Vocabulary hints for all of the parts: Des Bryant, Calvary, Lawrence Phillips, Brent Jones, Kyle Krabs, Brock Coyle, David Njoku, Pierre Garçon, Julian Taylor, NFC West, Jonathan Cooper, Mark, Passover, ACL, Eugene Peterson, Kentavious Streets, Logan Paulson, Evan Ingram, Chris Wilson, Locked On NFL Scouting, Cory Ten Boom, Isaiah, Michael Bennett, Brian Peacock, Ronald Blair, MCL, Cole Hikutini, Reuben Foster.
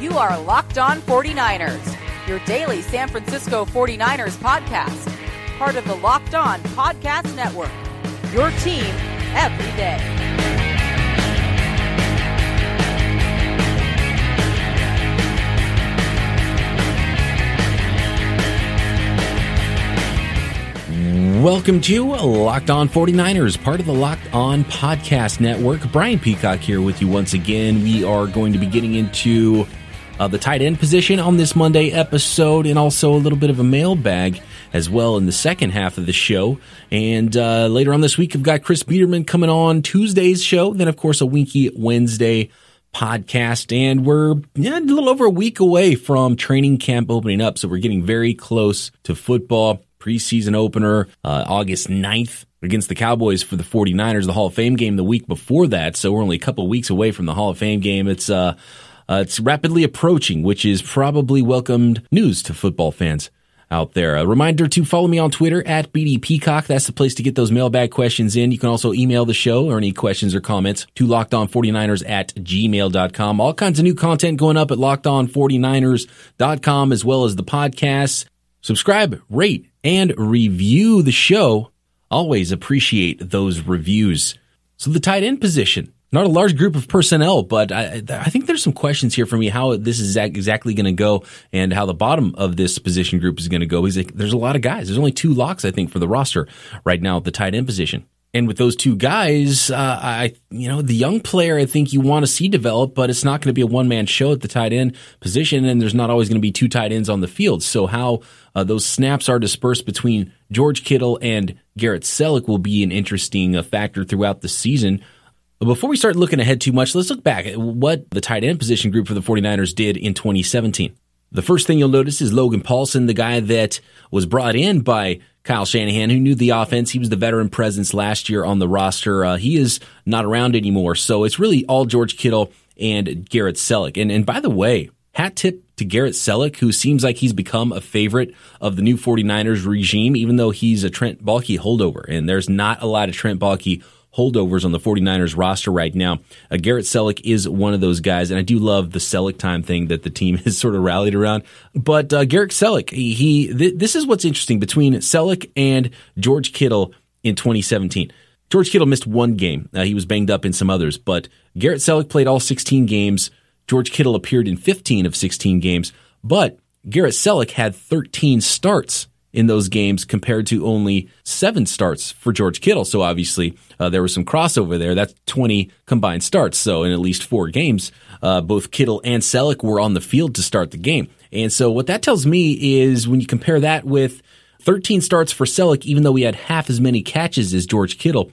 You are Locked On 49ers, your daily San Francisco 49ers podcast, part of the Locked On Podcast Network. Your team every day. Welcome to Locked On 49ers, part of the Locked On Podcast Network. Brian Peacock here with you once again. We are going to be getting into the tight end position on this Monday episode, and also a little bit of a mailbag as well in the second half of the show. And later on this week, I've got Chris Biederman coming on Tuesday's show, then, of course, a Winky Wednesday podcast. And we're a little over a week away from training camp opening up, so we're getting very close to football. Preseason opener, August 9th against the Cowboys for the 49ers, the Hall of Fame game the week before that, so we're only a couple weeks away from the Hall of Fame game. It's rapidly approaching, which is probably welcomed news to football fans out there. A reminder to follow me on Twitter at BDPeacock. That's the place to get those mailbag questions in. You can also email the show or any questions or comments to LockedOn49ers at gmail.com. All kinds of new content going up at LockedOn49ers.com, as well as the podcast. Subscribe, rate, and review the show. Always appreciate those reviews. So the tight end position. Not a large group of personnel, but I think there's some questions here for me how this is exactly going to go and how the bottom of this position group is going to go. There's a lot of guys. There's only two locks, I think, for the roster right now at the tight end position. And with those two guys, the young player I think you want to see develop, but it's not going to be a one-man show at the tight end position, and there's not always going to be two tight ends on the field. So how those snaps are dispersed between George Kittle and Garrett Celek will be an interesting factor throughout the season. Before we start looking ahead too much, let's look back at what the tight end position group for the 49ers did in 2017. The first thing you'll notice is Logan Paulson, the guy that was brought in by Kyle Shanahan, who knew the offense. He was the veteran presence last year on the roster. He is not around anymore, so it's really all George Kittle and Garrett Celek. And by the way, hat tip to Garrett Celek, who seems like he's become a favorite of the new 49ers regime, even though he's a Trent Baalke holdover, and there's not a lot of Trent Baalke holdovers on the 49ers roster right now. Garrett Celek is one of those guys, and I do love the Celek time thing that the team has sort of rallied around. But Garrett Celek, this is what's interesting between Celek and George Kittle in 2017. George Kittle missed one game. He was banged up in some others, but Garrett Celek played all 16 games. George Kittle appeared in 15 of 16 games, but Garrett Celek had 13 starts in those games compared to only 7 starts for George Kittle. So obviously there was some crossover there. That's 20 combined starts. So in at least 4 games, both Kittle and Celek were on the field to start the game. And so what that tells me is when you compare that with 13 starts for Celek, even though he had half as many catches as George Kittle,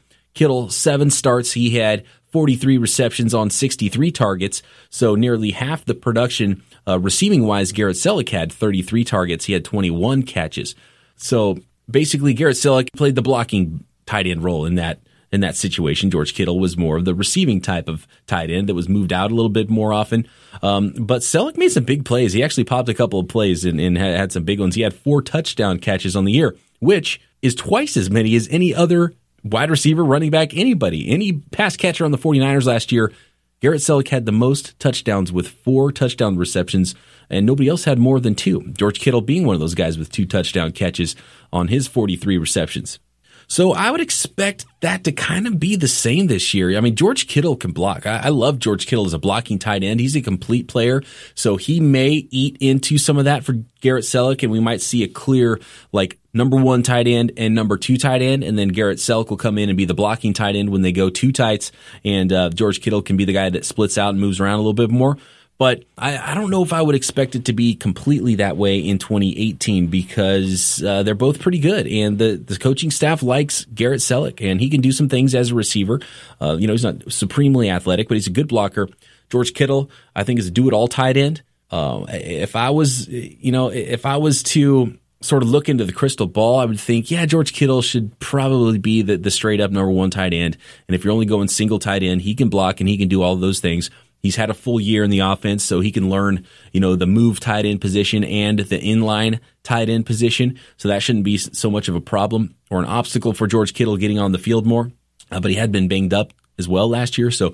7 starts. He had 43 receptions on 63 targets. So nearly half the production receiving-wise. Garrett Celek had 33 targets. He had 21 catches. So basically, Garrett Celek played the blocking tight end role in that situation. George Kittle was more of the receiving type of tight end that was moved out a little bit more often. But Celek made some big plays. He actually popped a couple of plays and had some big ones. He had 4 touchdown catches on the year, which is twice as many as any other wide receiver, running back, anybody, any pass catcher on the 49ers last year. Garrett Celek had the most touchdowns with 4 touchdown receptions, and nobody else had more than 2. George Kittle being one of those guys with 2 touchdown catches on his 43 receptions. So I would expect that to kind of be the same this year. I mean, George Kittle can block. I love George Kittle as a blocking tight end. He's a complete player, so he may eat into some of that for Garrett Celek, and we might see a clear, like, number 1 tight end and number 2 tight end, and then Garrett Celek will come in and be the blocking tight end when they go two tights, and George Kittle can be the guy that splits out and moves around a little bit more. But I don't know if I would expect it to be completely that way in 2018 because they're both pretty good. And the coaching staff likes Garrett Celek, and he can do some things as a receiver. He's not supremely athletic, but he's a good blocker. George Kittle, I think, is a do-it-all tight end. If I was to sort of look into the crystal ball, I would think, yeah, George Kittle should probably be the straight up number one tight end. And if you're only going single tight end, he can block and he can do all those things. He's had a full year in the offense, so he can learn, the move tight end position and the inline tight end position. So that shouldn't be so much of a problem or an obstacle for George Kittle getting on the field more. But he had been banged up as well last year. So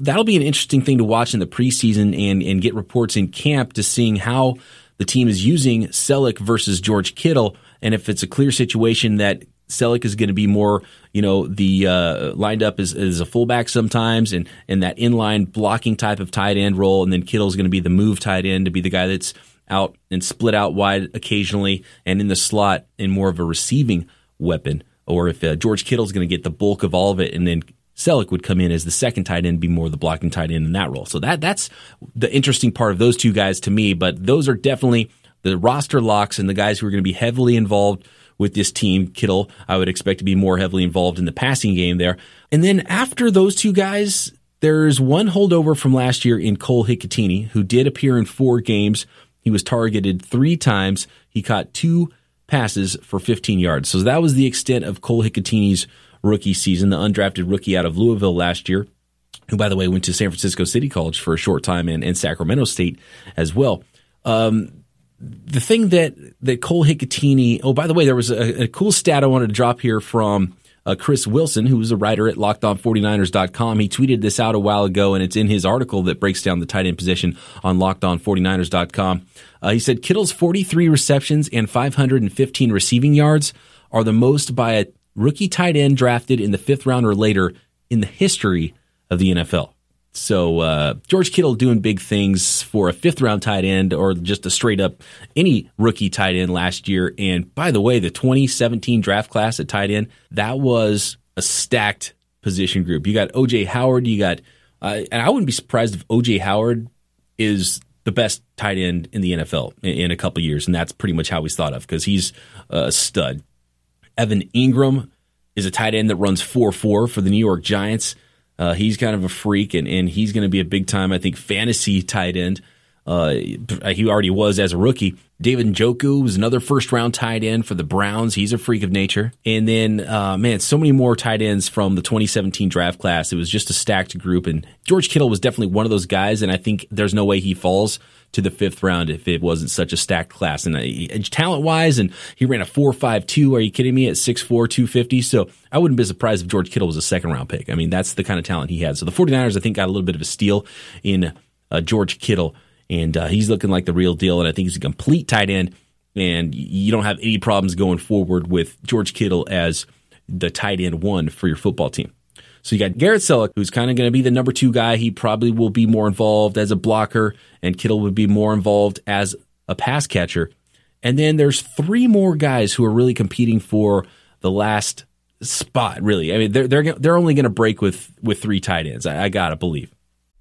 that'll be an interesting thing to watch in the preseason and get reports in camp to seeing how the team is using Celek versus George Kittle. And if it's a clear situation that Celek is going to be more, lined up as a fullback sometimes and that inline blocking type of tight end role. And then Kittle's going to be the move tight end to be the guy that's out and split out wide occasionally and in the slot and more of a receiving weapon. Or if George Kittle's going to get the bulk of all of it and then Celek would come in as the second tight end, be more the blocking tight end in that role. So that's the interesting part of those two guys to me. But those are definitely the roster locks and the guys who are going to be heavily involved with this team. Kittle, I would expect to be more heavily involved in the passing game there. And then after those two guys, there's one holdover from last year in Cole Hikutini, who did appear in 4 games. He was targeted 3 times. He caught 2 passes for 15 yards. So that was the extent of Cole Hikutini's rookie season, the undrafted rookie out of Louisville last year, who, by the way, went to San Francisco City College for a short time and Sacramento State as well. The thing that Cole Hikutini, oh, by the way, there was a cool stat I wanted to drop here from Chris Wilson, who was a writer at LockedOn49ers.com. He tweeted this out a while ago, and it's in his article that breaks down the tight end position on LockedOn49ers.com. He said, Kittle's 43 receptions and 515 receiving yards are the most by a rookie tight end drafted in the 5th round or later in the history of the NFL. So George Kittle doing big things for a 5th round tight end or just a straight up any rookie tight end last year. And by the way, the 2017 draft class at tight end, that was a stacked position group. You got OJ Howard. You got, and I wouldn't be surprised if OJ Howard is the best tight end in the NFL in a couple of years. And that's pretty much how he's thought of because he's a stud. Evan Ingram is a tight end that runs 4.4 for the New York Giants. He's kind of a freak, and he's going to be a big-time, I think, fantasy tight end. He already was as a rookie. David Njoku was another first-round tight end for the Browns. He's a freak of nature. And then, so many more tight ends from the 2017 draft class. It was just a stacked group, and George Kittle was definitely one of those guys, and I think there's no way he falls to the 5th round if it wasn't such a stacked class. And talent-wise, and he ran a 4.52, are you kidding me, at 6'4", 250. So I wouldn't be surprised if George Kittle was a second-round pick. I mean, that's the kind of talent he had. So the 49ers, I think, got a little bit of a steal in George Kittle. And he's looking like the real deal, and I think he's a complete tight end. And you don't have any problems going forward with George Kittle as the tight end one for your football team. So you got Garrett Celek, who's kind of going to be the number 2 guy. He probably will be more involved as a blocker, and Kittle would be more involved as a pass catcher. And then there's 3 more guys who are really competing for the last spot, really. I mean, they're only going to break with 3 tight ends, I got to believe.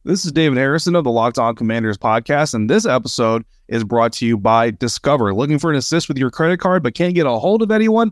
This is David Harrison of the Locked On Commanders podcast, and this episode is brought to you by Discover. Looking for an assist with your credit card but can't get a hold of anyone?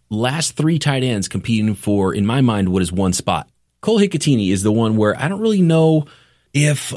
last 3 tight ends competing for, in my mind, what is one spot. Cole Hikutini is the one where I don't really know if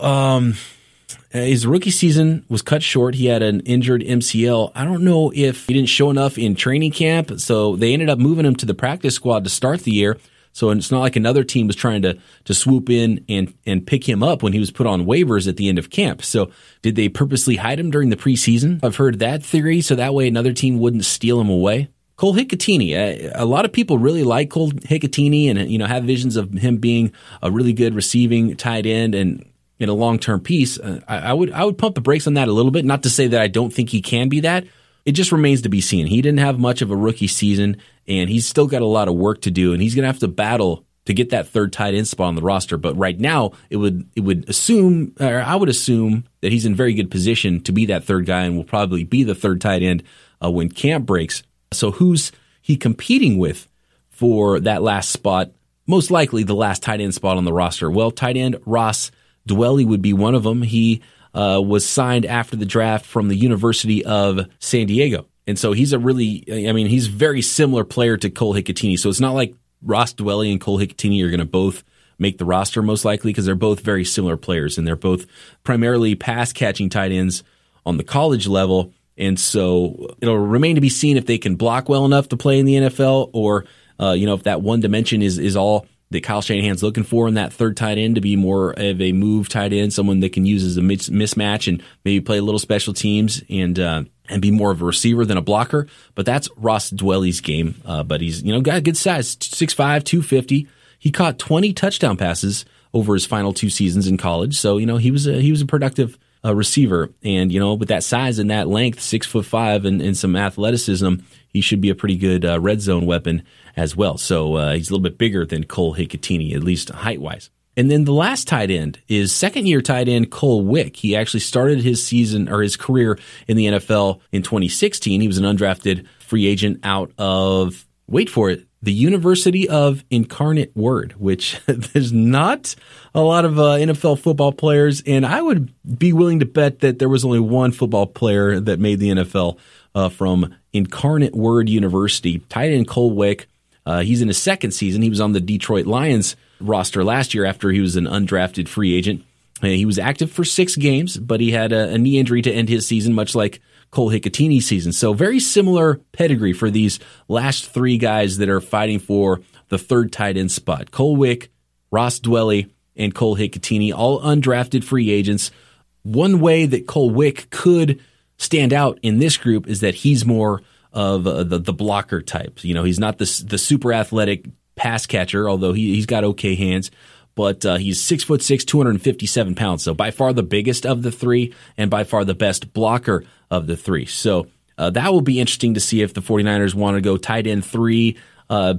his rookie season was cut short. He had an injured MCL. I don't know if he didn't show enough in training camp. So they ended up moving him to the practice squad to start the year. So it's not like another team was trying to swoop in and pick him up when he was put on waivers at the end of camp. So did they purposely hide him during the preseason? I've heard that theory, so that way another team wouldn't steal him away. Cole Hikutini, a lot of people really like Cole Hikutini and have visions of him being a really good receiving tight end and in a long-term piece. I would pump the brakes on that a little bit, not to say that I don't think he can be that. It just remains to be seen. He didn't have much of a rookie season, and he's still got a lot of work to do, and he's going to have to battle to get that third tight end spot on the roster. But right now, I would assume that he's in very good position to be that third guy and will probably be the third tight end when camp breaks. So who's he competing with for that last spot? Most likely the last tight end spot on the roster. Well, tight end Ross Dwelley would be one of them. He was signed after the draft from the University of San Diego. And so he's he's a very similar player to Cole Hikutini. So it's not like Ross Dwelley and Cole Hikutini are going to both make the roster, most likely, because they're both very similar players, and they're both primarily pass-catching tight ends on the college level. And so it'll remain to be seen if they can block well enough to play in the NFL, or if that one dimension is all that Kyle Shanahan's looking for in that third tight end, to be more of a move tight end, someone they can use as a mismatch and maybe play a little special teams and be more of a receiver than a blocker. But that's Ross Dwelley's game. But he's got a good size, 6'5", 250. He caught 20 touchdown passes over his final two seasons in college. So he was a productive receiver. And with that size and that length, 6'5", and some athleticism, he should be a pretty good red zone weapon as well. So he's a little bit bigger than Cole Hikutini, at least height wise. And then the last tight end is second-year tight end Cole Wick. He actually started his career in the NFL in 2016. He was an undrafted free agent out of, wait for it, the University of Incarnate Word, which there's not a lot of NFL football players. And I would be willing to bet that there was only one football player that made the NFL from Incarnate Word University. Tight end Cole Wick. He's in his second season. He was on the Detroit Lions roster last year after he was an undrafted free agent. He was active for 6 games, but he had a knee injury to end his season, much like Cole Hikutini's season. So very similar pedigree for these last 3 guys that are fighting for the third tight end spot. Cole Wick, Ross Dwelley, and Cole Hikutini, all undrafted free agents. One way that Cole Wick could stand out in this group is that he's more of the blocker type. He's not the super athletic pass catcher, although he's got okay hands, but he's 6'6", 257 pounds. So by far the biggest of the 3 and by far the best blocker of the 3. So that will be interesting to see if the 49ers want to go tight end 3,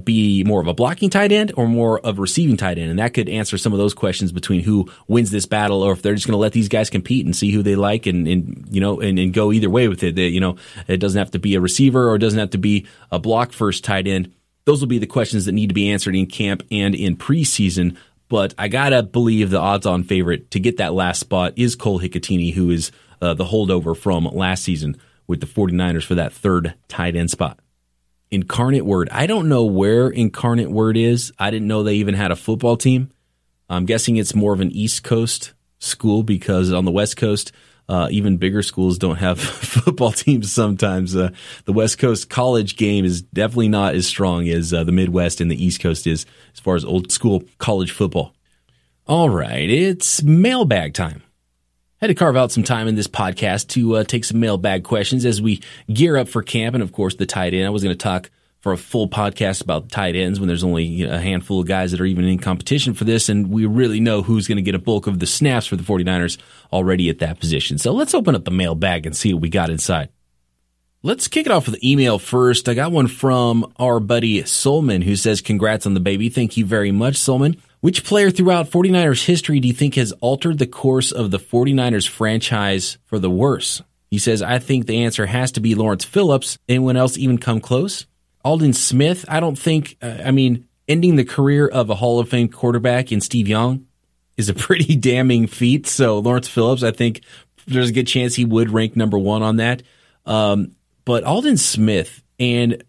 be more of a blocking tight end or more of a receiving tight end. And that could answer some of those questions between who wins this battle, or if they're just going to let these guys compete and see who they like and go either way with it. It doesn't have to be a receiver, or it doesn't have to be a block first tight end. Those will be the questions that need to be answered in camp and in preseason. But I got to believe the odds-on favorite to get that last spot is Cole Hikutini, who is the holdover from last season with the 49ers for that third tight end spot. Incarnate Word. I don't know where Incarnate Word is. I didn't know they even had a football team. I'm guessing it's more of an East Coast school, because on the West Coast, even bigger schools don't have football teams sometimes. The West Coast college game is definitely not as strong as the Midwest and the East Coast is, as far as old school college football. All right, it's mailbag time. Had to carve out some time in this podcast to take some mailbag questions as we gear up for camp and, of course, the tight end. I was going to talk for a full podcast about tight ends when there's only a handful of guys that are even in competition for this, and we really know who's going to get a bulk of the snaps for the 49ers already at that position. So let's open up the mailbag and see what we got inside. Let's kick it off with email first. I got one from our buddy Solman, who says, "Congrats on the baby." Thank you very much, Solman. Which player throughout 49ers history do you think has altered the course of the 49ers franchise for the worse? He says, I think the answer has to be Lawrence Phillips. Anyone else even come close? Aldon Smith, I don't think, ending the career of a Hall of Fame quarterback in Steve Young is a pretty damning feat. So Lawrence Phillips, I think there's a good chance he would rank number 1 on that. But Aldon Smith, and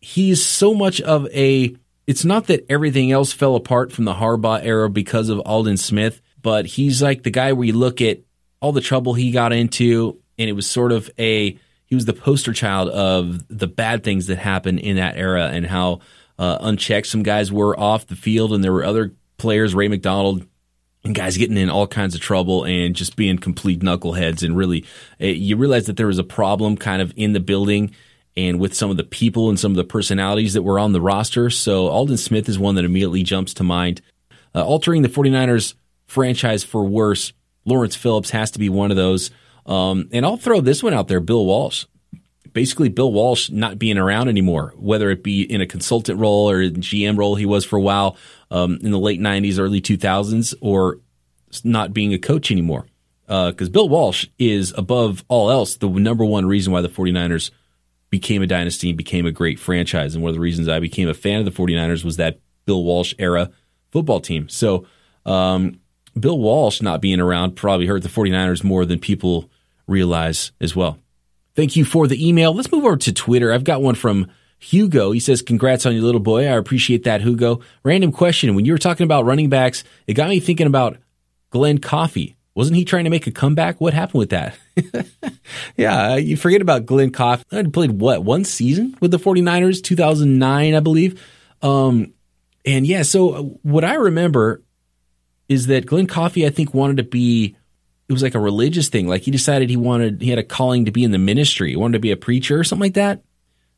he's so much of a... It's not that everything else fell apart from the Harbaugh era because of Aldon Smith, but he's like the guy where you look at all the trouble he got into, and it was sort of he was the poster child of the bad things that happened in that era, and how unchecked some guys were off the field, and there were other players, Ray McDonald, and guys getting in all kinds of trouble and just being complete knuckleheads. And really, you realize that there was a problem kind of in the building and with some of the people and some of the personalities that were on the roster. So Aldon Smith is one that immediately jumps to mind. Altering the 49ers franchise for worse, Lawrence Phillips has to be one of those. And I'll throw this one out there, Bill Walsh. basically Bill Walsh not being around anymore, whether it be in a consultant role or a GM role he was for a while in the late 90s, early 2000s, or not being a coach anymore. Because Bill Walsh is, above all else, the number one reason why the 49ers became a dynasty and became a great franchise. And one of the reasons I became a fan of the 49ers was that Bill Walsh era football team. So Bill Walsh not being around probably hurt the 49ers more than people realize as well. Thank you for the email. Let's move over to Twitter. I've got one from Hugo. He says, congrats on your little boy. I appreciate that, Hugo. Random question. When you were talking about running backs, it got me thinking about Glenn Coffee. Wasn't he trying to make a comeback? What happened with that? Yeah, you forget about Glenn Coffee. I played, one season with the 49ers, 2009, I believe. So what I remember is that Glenn Coffee, I think, wanted to be, it was like a religious thing. Like he decided he had a calling to be in the ministry. He wanted to be a preacher or something like that.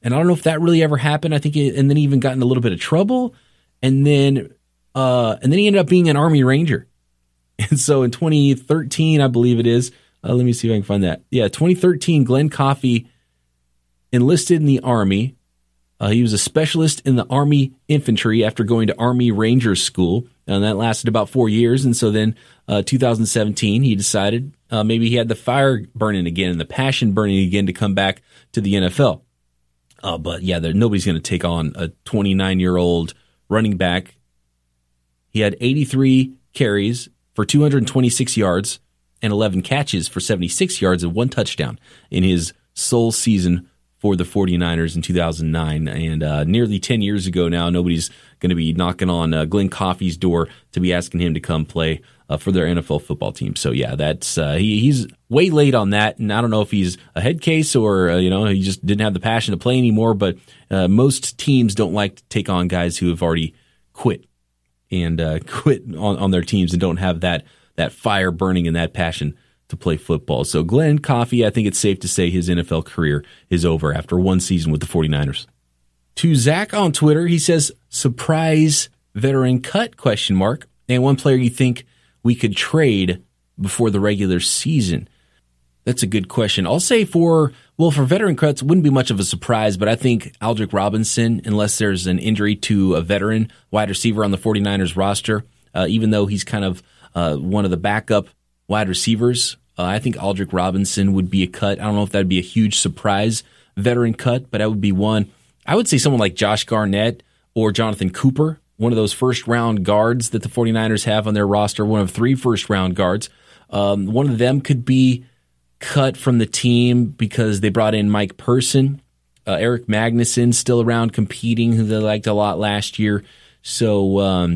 And I don't know if that really ever happened. I think and then he even got in a little bit of trouble. And then he ended up being an Army Ranger. And so in 2013, I believe it is, let me see if I can find that. Yeah, 2013, Glenn Coffee enlisted in the Army. He was a specialist in the Army infantry after going to Army Ranger School, and that lasted about 4 years. And so then 2017, he decided maybe he had the fire burning again and the passion burning again to come back to the NFL. Nobody's going to take on a 29-year-old running back. He had 83 carries for 226 yards and 11 catches for 76 yards and one touchdown in his sole season for the 49ers in 2009. And nearly 10 years ago now, nobody's going to be knocking on Glenn Coffee's door to be asking him to come play for their NFL football team. So yeah, that's he's way late on that, and I don't know if he's a head case or he just didn't have the passion to play anymore, but most teams don't like to take on guys who have already quit. And quit on their teams and don't have that fire burning and that passion to play football. So Glenn Coffee, I think it's safe to say his NFL career is over after one season with the 49ers. To Zach on Twitter, he says, surprise veteran cut, ? And one player you think we could trade before the regular season. That's a good question. I'll say for veteran cuts, wouldn't be much of a surprise, but I think Aldrick Robinson, unless there's an injury to a veteran wide receiver on the 49ers roster, even though he's kind of one of the backup wide receivers, I think Aldrick Robinson would be a cut. I don't know if that would be a huge surprise veteran cut, but that would be one. I would say someone like Josh Garnett or Jonathan Cooper, one of those first-round guards that the 49ers have on their roster, one of 3 first-round guards. One of them could be cut from the team because they brought in Mike Person. Eric Magnuson still around competing, who they liked a lot last year. So,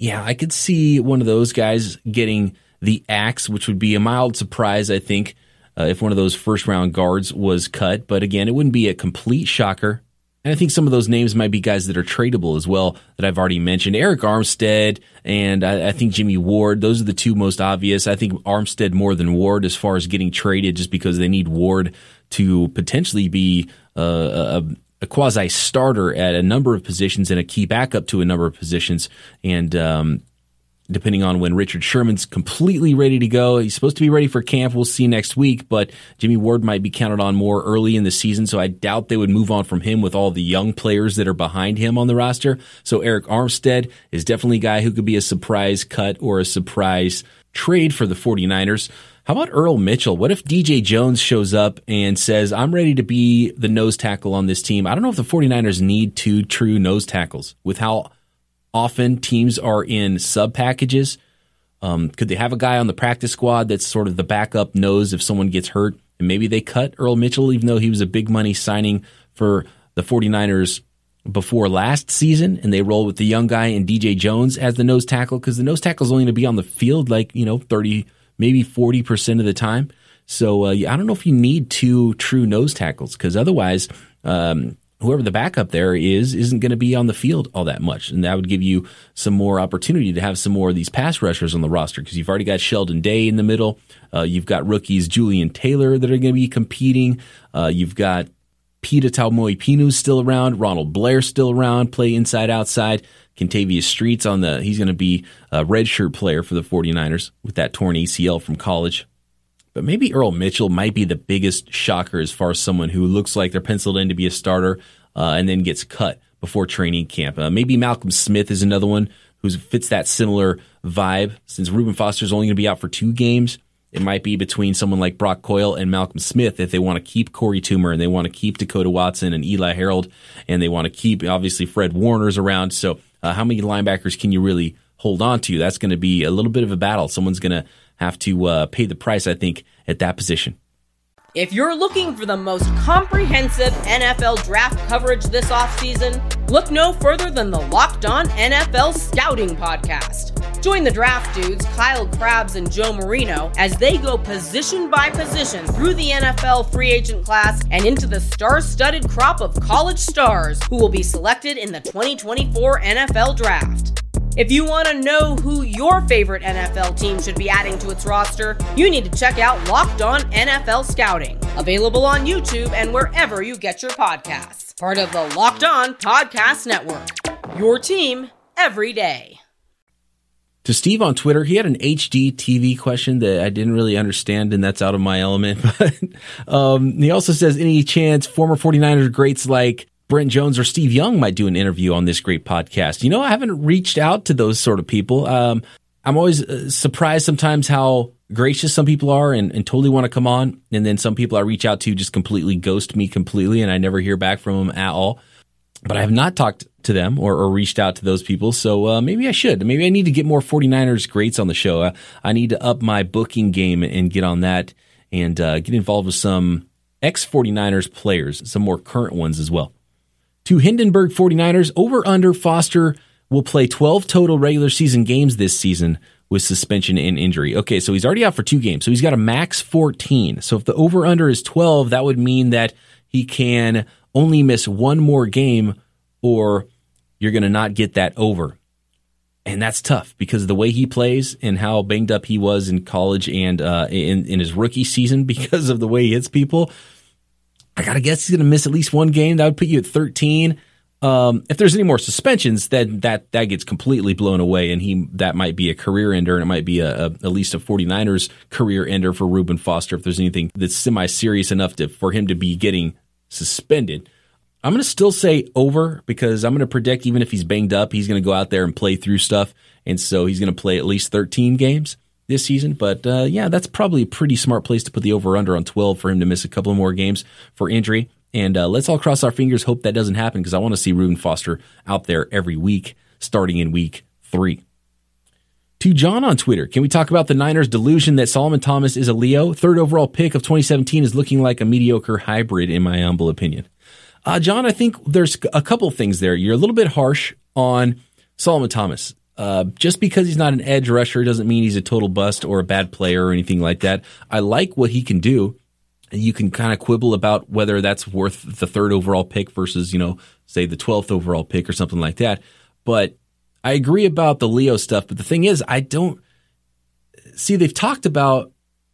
I could see one of those guys getting the axe, which would be a mild surprise, I think, if one of those first-round guards was cut. But again, it wouldn't be a complete shocker. And I think some of those names might be guys that are tradable as well that I've already mentioned. Arik Armstead and I think Jimmy Ward. Those are the two most obvious. I think Armstead more than Ward as far as getting traded, just because they need Ward to potentially be a quasi-starter at a number of positions and a key backup to a number of positions. And depending on when Richard Sherman's completely ready to go, he's supposed to be ready for camp. We'll see next week, but Jimmy Ward might be counted on more early in the season, so I doubt they would move on from him with all the young players that are behind him on the roster. So Arik Armstead is definitely a guy who could be a surprise cut or a surprise trade for the 49ers. How about Earl Mitchell? What if DJ Jones shows up and says, I'm ready to be the nose tackle on this team? I don't know if the 49ers need 2 true nose tackles with how often teams are in sub packages. Could they have a guy on the practice squad that's sort of the backup nose if someone gets hurt? And maybe they cut Earl Mitchell, even though he was a big money signing for the 49ers before last season, and they roll with the young guy and DJ Jones as the nose tackle, because the nose tackle is only going to be on the field 30, maybe 40% of the time. So I don't know if you need 2 true nose tackles, because otherwise whoever the backup there isn't going to be on the field all that much. And that would give you some more opportunity to have some more of these pass rushers on the roster, because you've already got Sheldon Day in the middle. You've got rookies Julian Taylor that are going to be competing. You've got Pita Taumoipinu still around, Ronald Blair still around, play inside-outside. Kentavious Streets he's going to be a redshirt player for the 49ers with that torn ACL from college. But maybe Earl Mitchell might be the biggest shocker as far as someone who looks like they're penciled in to be a starter and then gets cut before training camp. Maybe Malcolm Smith is another one who fits that similar vibe. Since Reuben Foster is only going to be out for 2 games, it might be between someone like Brock Coyle and Malcolm Smith if they want to keep Corey Toomer and they want to keep Dakota Watson and Eli Harold and they want to keep, obviously, Fred Warner's around. So how many linebackers can you really hold on to? That's going to be a little bit of a battle. Someone's going to have to pay the price, I think, at that position. If you're looking for the most comprehensive NFL draft coverage this offseason, look no further than the Locked On NFL Scouting Podcast. Join the draft dudes, Kyle Krabs and Joe Marino, as they go position by position through the NFL free agent class and into the star-studded crop of college stars who will be selected in the 2024 NFL Draft. If you want to know who your favorite NFL team should be adding to its roster, you need to check out Locked On NFL Scouting, available on YouTube and wherever you get your podcasts. Part of the Locked On Podcast Network, your team every day. To Steve on Twitter, he had an HDTV question that I didn't really understand, and that's out of my element. But he also says, any chance former 49er greats like Brent Jones or Steve Young might do an interview on this great podcast? You know, I haven't reached out to those sort of people. I'm always surprised sometimes how gracious some people are and totally want to come on. And then some people I reach out to just completely ghost me completely, and I never hear back from them at all. But I have not talked to them or reached out to those people. So maybe I should. Maybe I need to get more 49ers greats on the show. I need to up my booking game and get on that and get involved with some ex-49ers players, some more current ones as well. To Hindenburg 49ers, over under Foster will play 12 total regular season games this season with suspension and injury. Okay, so he's already out for 2 games, so he's got a max 14. So if the over under is 12, that would mean that he can only miss 1 more game or you're going to not get that over. And that's tough because of the way he plays and how banged up he was in college and in his rookie season because of the way he hits people. I got to guess he's going to miss at least 1 game. That would put you at 13. If there's any more suspensions, then that gets completely blown away, and that might be a career ender, and it might be at least a 49ers career ender for Reuben Foster if there's anything that's semi-serious enough for him to be getting suspended. I'm going to still say over because I'm going to predict even if he's banged up, he's going to go out there and play through stuff, and so he's going to play at least 13 games this season. But yeah, that's probably a pretty smart place to put the over-under on 12 for him to miss a couple more games for injury. And let's all cross our fingers, hope that doesn't happen, because I want to see Reuben Foster out there every week, starting in week 3. To John on Twitter, can we talk about the Niners' delusion that Solomon Thomas is a Leo? 3rd overall pick of 2017 is looking like a mediocre hybrid, in my humble opinion. John, I think there's a couple things there. You're a little bit harsh on Solomon Thomas. Just because he's not an edge rusher doesn't mean he's a total bust or a bad player or anything like that. I like what he can do. And you can kind of quibble about whether that's worth the 3rd overall pick versus, say the 12th overall pick or something like that. But I agree about the Leo stuff. But the thing is, they've talked about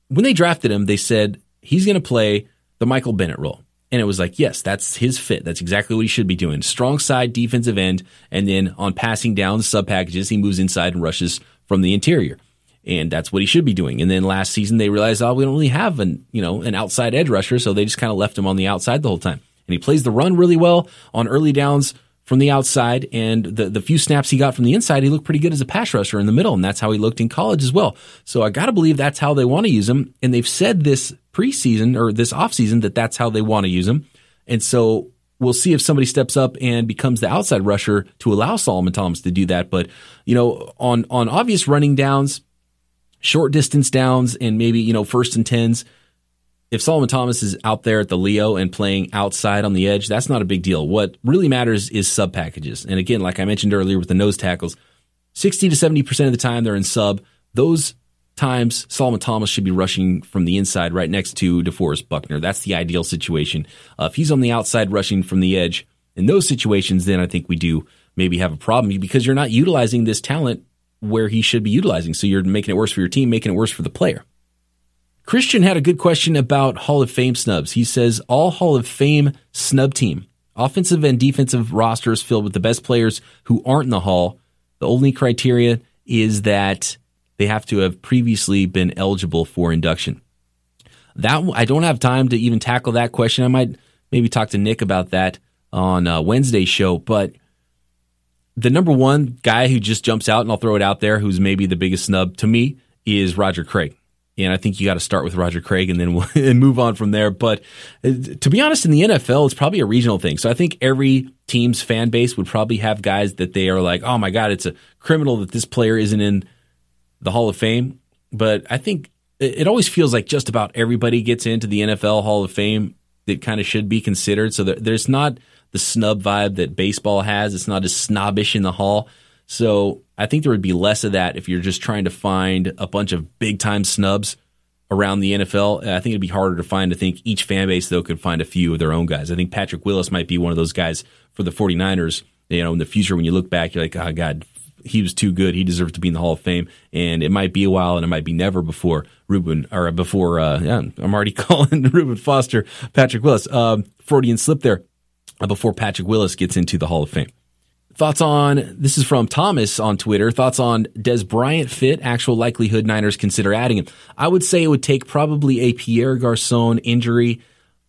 when they drafted him, they said he's going to play the Michael Bennett role. And it was like, yes, that's his fit. That's exactly what he should be doing. Strong side defensive end. And then on passing down sub packages, he moves inside and rushes from the interior. And that's what he should be doing. And then last season, they realized, we don't really have an outside edge rusher. So they just kind of left him on the outside the whole time. And he plays the run really well on early downs from the outside. And the few snaps he got from the inside, he looked pretty good as a pass rusher in the middle. And that's how he looked in college as well. So I got to believe that's how they want to use him. And they've said this preseason or this offseason that's how they want to use him. And so we'll see if somebody steps up and becomes the outside rusher to allow Solomon Thomas to do that. But, on obvious running downs, short distance downs, and maybe, 1st and 10s, if Solomon Thomas is out there at the Leo and playing outside on the edge, that's not a big deal. What really matters is sub packages. And again, like I mentioned earlier with the nose tackles, 60 to 70% of the time they're in sub. Those times Solomon Thomas should be rushing from the inside right next to DeForest Buckner. That's the ideal situation. If he's on the outside rushing from the edge in those situations, then I think we do maybe have a problem because you're not utilizing this talent where he should be utilizing. So you're making it worse for your team, making it worse for the player. Christian had a good question about Hall of Fame snubs. He says, all Hall of Fame snub team, offensive and defensive rosters filled with the best players who aren't in the Hall. The only criteria is that they have to have previously been eligible for induction. that I don't have time to even tackle that question. I might maybe talk to Nick about that on Wednesday's show. But the number one guy who just jumps out, and I'll throw it out there, who's maybe the biggest snub to me, is Roger Craig. And I think you got to start with Roger Craig and then and move on from there. But to be honest, in the NFL, it's probably a regional thing. So I think every team's fan base would probably have guys that they are like, oh, my God, it's a criminal that this player isn't in the Hall of Fame. But I think it always feels like just about everybody gets into the NFL Hall of Fame that kind of should be considered. So there's not the snub vibe that baseball has. It's not as snobbish in the hall. So I think there would be less of that if you're just trying to find a bunch of big-time snubs around the NFL. I think it'd be harder to find. I think each fan base, though, could find a few of their own guys. I think Patrick Willis might be one of those guys for the 49ers. You know, in the future, when you look back, you're like, oh, God, he was too good. He deserves to be in the Hall of Fame. And it might be a while, and it might be never before Reuben, or before, I'm already calling Reuben Foster Patrick Willis. Freudian slip there, before Patrick Willis gets into the Hall of Fame. Thoughts on, this is from Thomas on Twitter, thoughts on Des Bryant fit, actual likelihood Niners consider adding him. I would say it would take probably a Pierre Garçon injury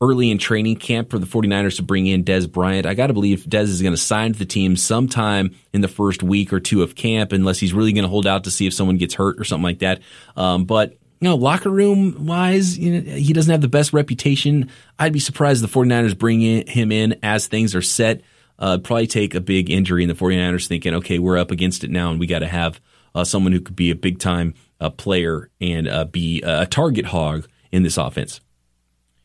early in training camp for the 49ers to bring in Des Bryant. I got to believe Des is going to sign to the team sometime in the first week or two of camp, unless he's really going to hold out to see if someone gets hurt or something like that. But you know, locker room wise, you know, he doesn't have the best reputation. I'd be surprised if the 49ers bring him in as things are set. Probably take a big injury, and the 49ers thinking, okay, we're up against it now, and we got to have someone who could be a big-time player and be a target hog in this offense.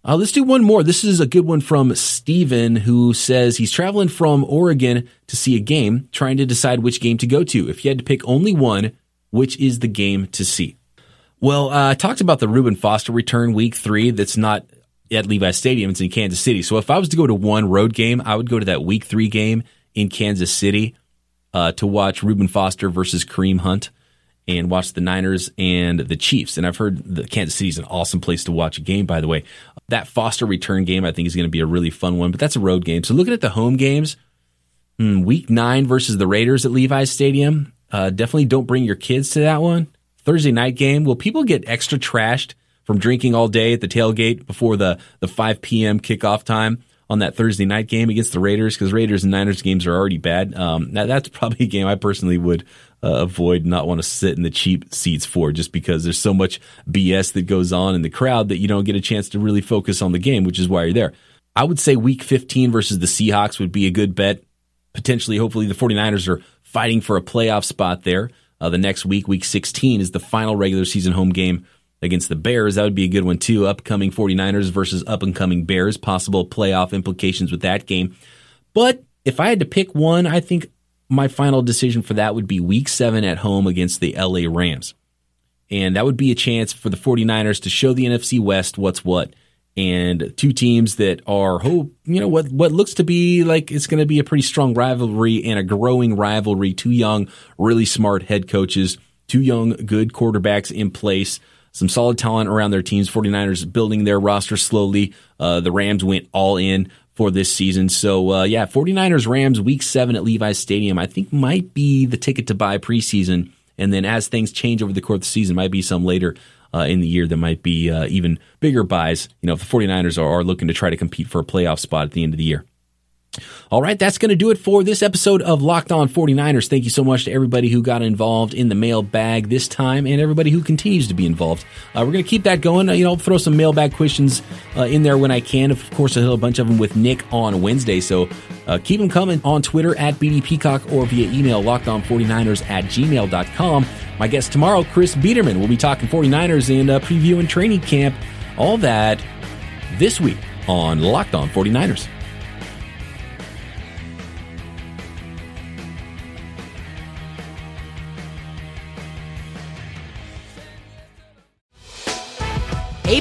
Let's do one more. This is a good one from Steven, who says he's traveling from Oregon to see a game, trying to decide which game to go to. If you had to pick only one, which is the game to see? Well, I talked about the Reuben Foster return week 3. That's not at Levi's Stadium, it's in Kansas City. So if I was to go to one road game, I would go to that week 3 game in Kansas City to watch Reuben Foster versus Kareem Hunt and watch the Niners and the Chiefs. And I've heard that Kansas City is an awesome place to watch a game, by the way. That Foster return game, I think, is going to be a really fun one, but that's a road game. So looking at the home games, week 9 versus the Raiders at Levi's Stadium, definitely don't bring your kids to that one. Thursday night game, will people get extra trashed from drinking all day at the tailgate before the 5 p.m. kickoff time on that Thursday night game against the Raiders, because Raiders and Niners games are already bad. That's probably a game I personally would avoid, not want to sit in the cheap seats for, just because there's so much BS that goes on in the crowd that you don't get a chance to really focus on the game, which is why you're there. I would say week 15 versus the Seahawks would be a good bet. Potentially, hopefully, the 49ers are fighting for a playoff spot there. The next week, week 16, is the final regular season home game against the Bears. That would be a good one, too. Upcoming 49ers versus up-and-coming Bears. Possible playoff implications with that game. But if I had to pick one, I think my final decision for that would be Week 7 at home against the LA Rams. And that would be a chance for the 49ers to show the NFC West what's what. And two teams that are, what looks to be like it's going to be a pretty strong rivalry and a growing rivalry. Two young, really smart head coaches. Two young, good quarterbacks in place. Some solid talent around their teams. 49ers building their roster slowly. The Rams went all in for this season. So, 49ers-Rams Week 7 at Levi's Stadium, I think, might be the ticket to buy preseason. And then as things change over the course of the season, might be some later in the year that might be even bigger buys, you know, if the 49ers are looking to try to compete for a playoff spot at the end of the year. All right, that's going to do it for this episode of Locked On 49ers. Thank you so much to everybody who got involved in the mailbag this time and everybody who continues to be involved. We're going to keep that going. I'll throw some mailbag questions in there when I can. Of course, I'll hit a bunch of them with Nick on Wednesday. So keep them coming on Twitter at BDPeacock or via email lockedon49ers@gmail.com. My guest tomorrow, Chris Biederman. We'll be talking 49ers and previewing training camp. All that this week on Locked On 49ers. Hey,